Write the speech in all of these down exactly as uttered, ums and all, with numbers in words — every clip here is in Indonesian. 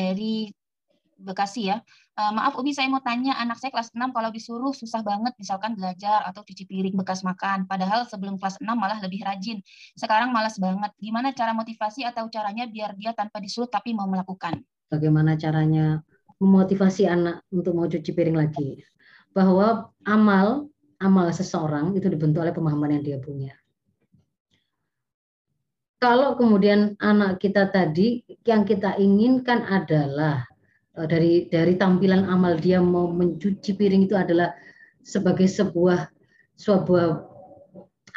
dari Bekasi ya. Uh, maaf Umi, saya mau tanya, anak saya kelas enam kalau disuruh susah banget, misalkan belajar atau cuci piring bekas makan, padahal sebelum kelas enam malah lebih rajin. Sekarang malas banget. Gimana cara motivasi atau caranya biar dia tanpa disuruh tapi mau melakukan? Bagaimana caranya memotivasi anak untuk mau cuci piring lagi? Bahwa amal, amal seseorang itu dibentuk oleh pemahaman yang dia punya. Kalau kemudian anak kita tadi, yang kita inginkan adalah dari dari tampilan amal dia mau mencuci piring itu adalah sebagai sebuah sebuah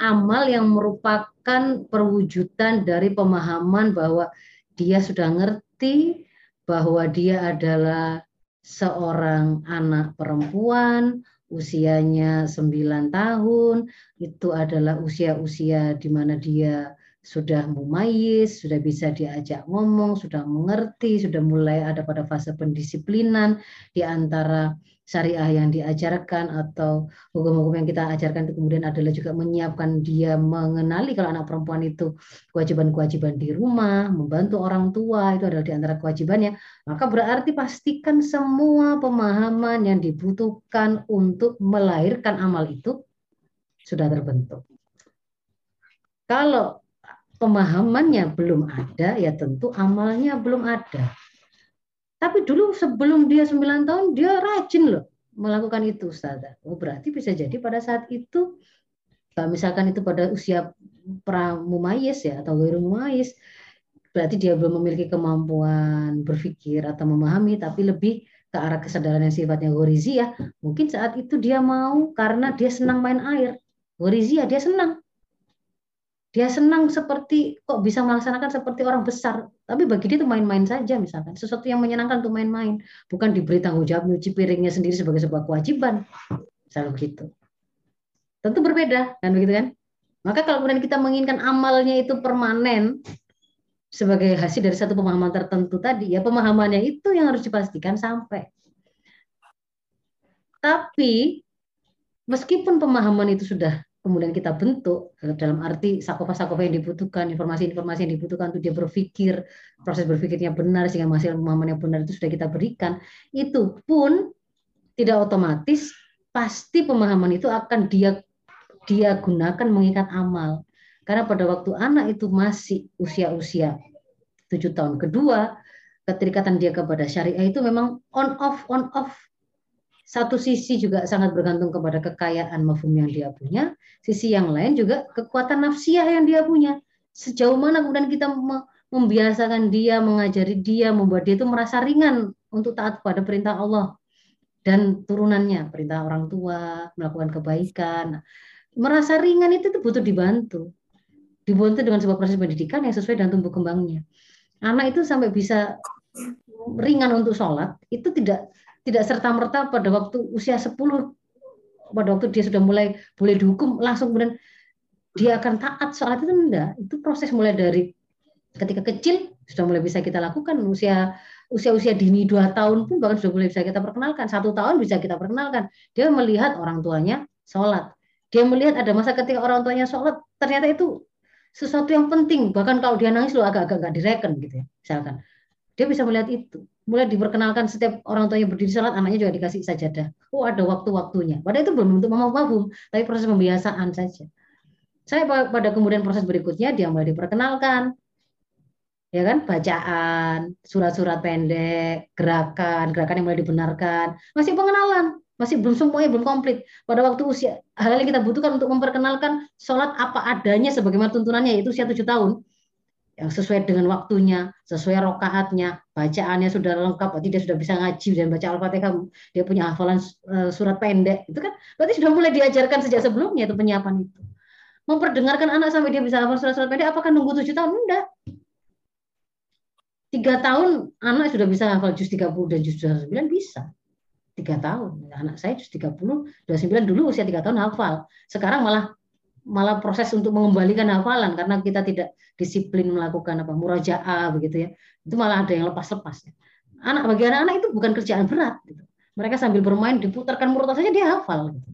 amal yang merupakan perwujudan dari pemahaman bahwa dia sudah ngerti bahwa dia adalah seorang anak perempuan, usianya sembilan tahun, itu adalah usia-usia di mana dia sudah mumayyiz, sudah bisa diajak ngomong, sudah mengerti, sudah mulai ada pada fase pendisiplinan di antara syariah yang diajarkan atau hukum-hukum yang kita ajarkan itu kemudian adalah juga menyiapkan dia mengenali kalau anak perempuan itu kewajiban-kewajiban di rumah, membantu orang tua, itu adalah di antara kewajibannya. Maka berarti pastikan semua pemahaman yang dibutuhkan untuk melahirkan amal itu sudah terbentuk. Kalau pemahamannya belum ada, ya tentu amalnya belum ada. Tapi dulu sebelum dia sembilan tahun, dia rajin loh melakukan itu, Ustazah. Oh, berarti bisa jadi pada saat itu, misalkan itu pada usia pramumayyiz ya, atau ghairu mumayyiz, berarti dia belum memiliki kemampuan berpikir atau memahami, tapi lebih ke arah kesadaran yang sifatnya ghoriziyah. Mungkin saat itu dia mau karena dia senang main air. Ghoriziyah, dia senang. Dia senang seperti, kok bisa melaksanakan seperti orang besar. Tapi bagi dia itu main-main saja misalkan. Sesuatu yang menyenangkan untuk main-main. Bukan diberi tanggung jawab nyuci piringnya sendiri sebagai sebuah kewajiban. Misalnya begitu. Tentu berbeda, kan begitu kan? Maka kalau kemudian kita menginginkan amalnya itu permanen, sebagai hasil dari satu pemahaman tertentu tadi, ya pemahamannya itu yang harus dipastikan sampai. Tapi, meskipun pemahaman itu sudah kemudian kita bentuk dalam arti sakofa-sakofa yang dibutuhkan, informasi-informasi yang dibutuhkan untuk dia berpikir, proses berpikirnya benar sehingga hasil pemahaman yang benar itu sudah kita berikan, itu pun tidak otomatis pasti pemahaman itu akan dia dia gunakan mengikat amal. Karena pada waktu anak itu masih usia-usia tujuh tahun kedua, keterikatan dia kepada syariah itu memang on off on off. Satu sisi juga sangat bergantung kepada kekayaan mafhum yang dia punya, sisi yang lain juga kekuatan nafsiah yang dia punya. Sejauh mana kemudian kita membiasakan dia, mengajari dia, membuat dia itu merasa ringan untuk taat pada perintah Allah dan turunannya, perintah orang tua, melakukan kebaikan. Nah, merasa ringan itu, itu butuh dibantu. Dibantu dengan sebuah proses pendidikan yang sesuai dengan tumbuh kembangnya. Anak itu sampai bisa ringan untuk sholat, itu tidak Tidak serta-merta pada waktu usia sepuluh, pada waktu dia sudah mulai boleh dihukum, langsung kemudian dia akan taat sholat itu enggak. Itu proses mulai dari ketika kecil, sudah mulai bisa kita lakukan. Usia, usia-usia dini dua tahun pun bahkan sudah mulai bisa kita perkenalkan. Satu tahun bisa kita perkenalkan. Dia melihat orang tuanya sholat. Dia melihat ada masa ketika orang tuanya sholat, ternyata itu sesuatu yang penting. Bahkan kalau dia nangis, loh agak-agak nggak direken gitu ya, misalkan. Dia bisa melihat itu. Mulai diperkenalkan setiap orang tuanya berdiri sholat, anaknya juga dikasih sajadah. Oh, ada waktu-waktunya. Padahal itu belum untuk memahami, tapi proses pembiasaan saja. Saya pada kemudian proses berikutnya dia mulai diperkenalkan, ya kan, bacaan, surat-surat pendek, gerakan, gerakan yang mulai dibenarkan. Masih pengenalan, masih belum semuanya belum komplit. Pada waktu usia hal yang kita butuhkan untuk memperkenalkan sholat apa adanya sebagaimana tuntunannya yaitu usia tujuh tahun. Yang sesuai dengan waktunya, sesuai rokaatnya, bacaannya sudah lengkap, berarti dia sudah bisa ngaji dan baca Al-Fatihah, dia punya hafalan surat pendek, itu kan berarti sudah mulai diajarkan sejak sebelumnya itu penyiapan itu. Memperdengarkan anak sampai dia bisa hafal surat-surat pendek, apakah nunggu tujuh tahun? Enggak. tiga tahun anak sudah bisa hafal juz tiga puluh dan juz dua puluh sembilan bisa. tiga tahun. Anak saya juz tiga puluh, dua puluh sembilan dulu usia tiga tahun hafal. Sekarang malah malah proses untuk mengembalikan hafalan karena kita tidak disiplin melakukan apa murajaah begitu ya, itu malah ada yang lepas-lepas. Anak bagi anak-anak itu bukan kerjaan berat gitu. Mereka sambil bermain diputarkan murotal saja dia hafal gitu.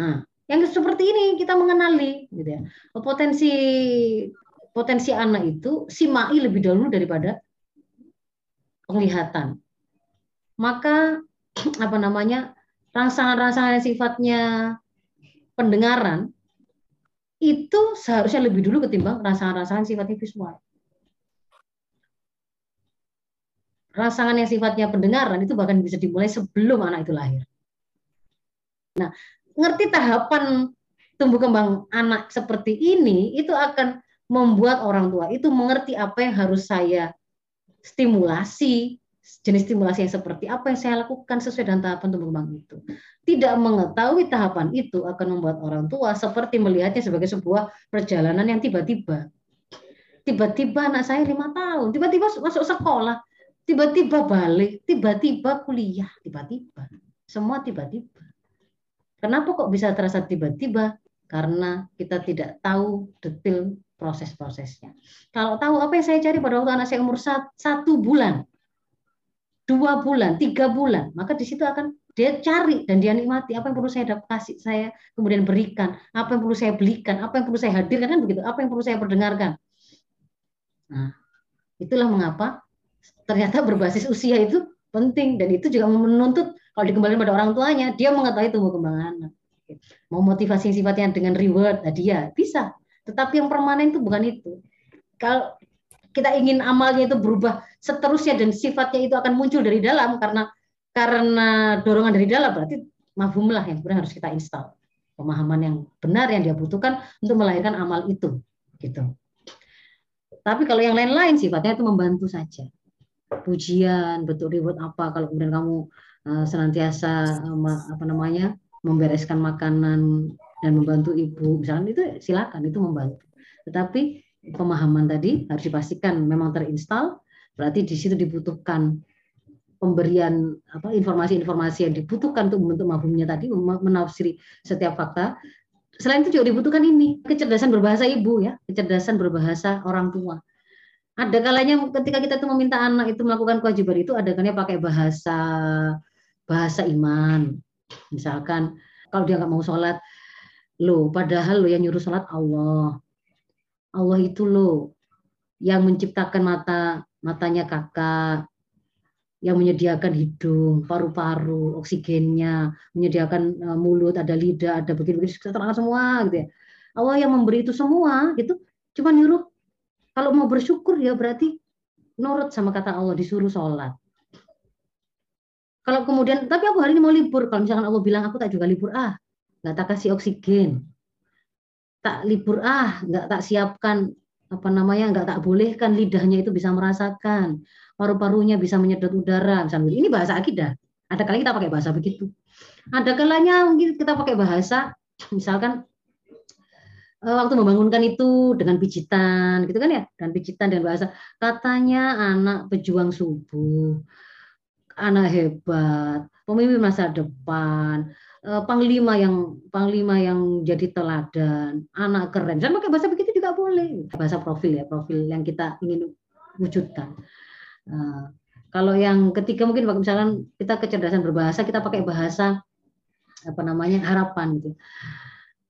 Nah, yang seperti ini kita mengenali gitu ya, potensi potensi anak itu simai lebih dahulu daripada penglihatan. Maka apa namanya rangsangan-rangsangan yang sifatnya pendengaran itu seharusnya lebih dulu ketimbang rangsangan-rangsangan sifatnya visual. Rangsangan yang sifatnya pendengaran itu bahkan bisa dimulai sebelum anak itu lahir. Nah, ngerti tahapan tumbuh kembang anak seperti ini itu akan membuat orang tua itu mengerti apa yang harus saya stimulasi, jenis stimulasi yang seperti apa yang saya lakukan sesuai dengan tahapan tumbuh kembang itu. Tidak mengetahui tahapan itu akan membuat orang tua seperti melihatnya sebagai sebuah perjalanan yang tiba-tiba. Tiba-tiba anak saya lima tahun, tiba-tiba masuk sekolah, tiba-tiba balik, tiba-tiba kuliah, tiba-tiba. Semua tiba-tiba. Kenapa kok bisa terasa tiba-tiba? Karena kita tidak tahu detail proses-prosesnya. Kalau tahu apa yang saya cari pada waktu anak saya umur satu bulan, dua bulan, tiga bulan, maka di situ akan dia cari dan dia nikmati apa yang perlu saya kasih, saya kemudian berikan, apa yang perlu saya belikan, apa yang perlu saya hadirkan, kan begitu, apa yang perlu saya perdengarkan. Nah, itulah mengapa ternyata berbasis usia itu penting, dan itu juga menuntut kalau dikembalikan pada orang tuanya, dia mengetahui tumbuh kembang anak. Mau motivasi sifatnya dengan reward hadiah bisa, tetapi yang permanen itu bukan itu. Kalau kita ingin amalnya itu berubah seterusnya dan sifatnya itu akan muncul dari dalam karena karena dorongan dari dalam, berarti mafhumlah yang harus kita install, pemahaman yang benar yang dia butuhkan untuk melahirkan amal itu, gitu. Tapi kalau yang lain-lain sifatnya itu membantu saja. Pujian, bentuk reward apa kalau kemudian kamu uh, senantiasa uh, apa namanya membereskan makanan dan membantu ibu misalnya, itu silakan, itu membantu. Tetapi pemahaman tadi harus dipastikan memang terinstal, berarti di situ dibutuhkan pemberian apa informasi-informasi yang dibutuhkan untuk membentuk mafhumnya tadi, menafsiri setiap fakta. Selain itu juga dibutuhkan ini kecerdasan berbahasa ibu ya, kecerdasan berbahasa orang tua. Ada kalanya ketika kita itu meminta anak itu melakukan kewajiban itu, ada kalanya pakai bahasa bahasa iman. Misalkan kalau dia nggak mau sholat, loh padahal lo yang nyuruh sholat Allah. Allah itu loh yang menciptakan mata matanya kakak, yang menyediakan hidung, paru-paru, oksigennya, menyediakan mulut, ada lidah, ada begini-begini, terangkan semua gitu ya. Allah yang memberi itu semua gitu, cuma nyuruh. Kalau mau bersyukur ya berarti nurut sama kata Allah, disuruh sholat. Kalau kemudian, tapi aku hari ini mau libur. Kalau misalkan Allah bilang aku tak juga libur, ah nggak tak kasih oksigen, tak libur ah nggak tak siapkan apa namanya, nggak tak bolehkan lidahnya itu bisa merasakan, paru-parunya bisa menyedot udara. Misalnya ini bahasa akidah. Ada kalanya kita pakai bahasa begitu. Ada kalanya mungkin kita pakai bahasa misalkan waktu membangunkan itu dengan pijitan, gitu kan ya, dengan pijitan dan bahasa. Katanya anak pejuang subuh, anak hebat, pemimpin masa depan, panglima yang panglima yang jadi teladan, anak keren. Dan pakai bahasa begitu juga boleh. Bahasa profil ya, profil yang kita ingin wujudkan. Kalau yang ketiga mungkin misalkan kita kecerdasan berbahasa, kita pakai bahasa apa namanya harapan gitu.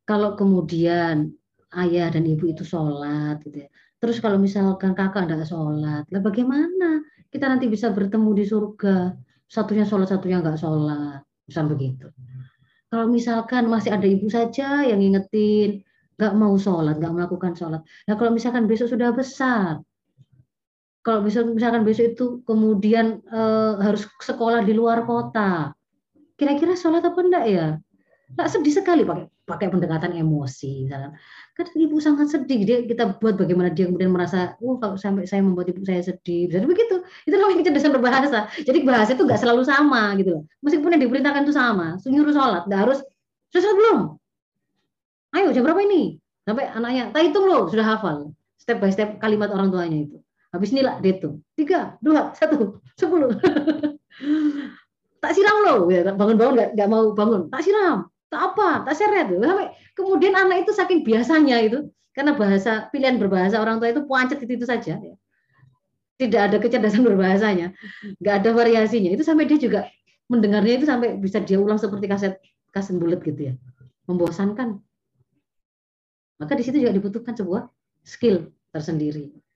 Kalau kemudian ayah dan ibu itu sholat, gitu ya. Terus kalau misalkan kakak nggak sholat, lah bagaimana kita nanti bisa bertemu di surga? Satunya sholat, satunya nggak sholat, misal begitu. Kalau misalkan masih ada ibu saja yang ngingetin nggak mau sholat, nggak melakukan sholat. Nah kalau misalkan besok sudah besar, kalau besok misalkan besok itu kemudian eh, harus sekolah di luar kota, kira-kira sholat apa enggak ya? Nah, sedih sekali pakai pakai pendekatan emosi misalkan. Kan ibu sangat sedih, dia kita buat bagaimana dia kemudian merasa, wah oh, kalau sampai saya membuat ibu saya sedih, misalnya begitu. Itu namanya kecerdasan berbahasa. Jadi bahasa itu nggak selalu sama gitu loh. Meskipun yang diperintahkan itu sama, nyuruh sholat, nggak harus sholat belum. Ayo jam berapa ini? Sampai anaknya, tak hitung loh, sudah hafal. Step by step kalimat orang tuanya itu. Habis nilai dihitung. Tiga, dua, satu, sepuluh. Tak siram loh, bangun-bangun nggak mau bangun, tak siram. Tak apa, tak seret. Kemudian anak itu saking biasanya itu, karena bahasa pilihan berbahasa orang tua itu puancet itu saja, tidak ada kecerdasan berbahasanya, nggak ada variasinya. Itu sampai dia juga mendengarnya itu sampai bisa dia ulang seperti kaset kaset bulat gitu ya, membosankan. Maka di situ juga dibutuhkan sebuah skill tersendiri.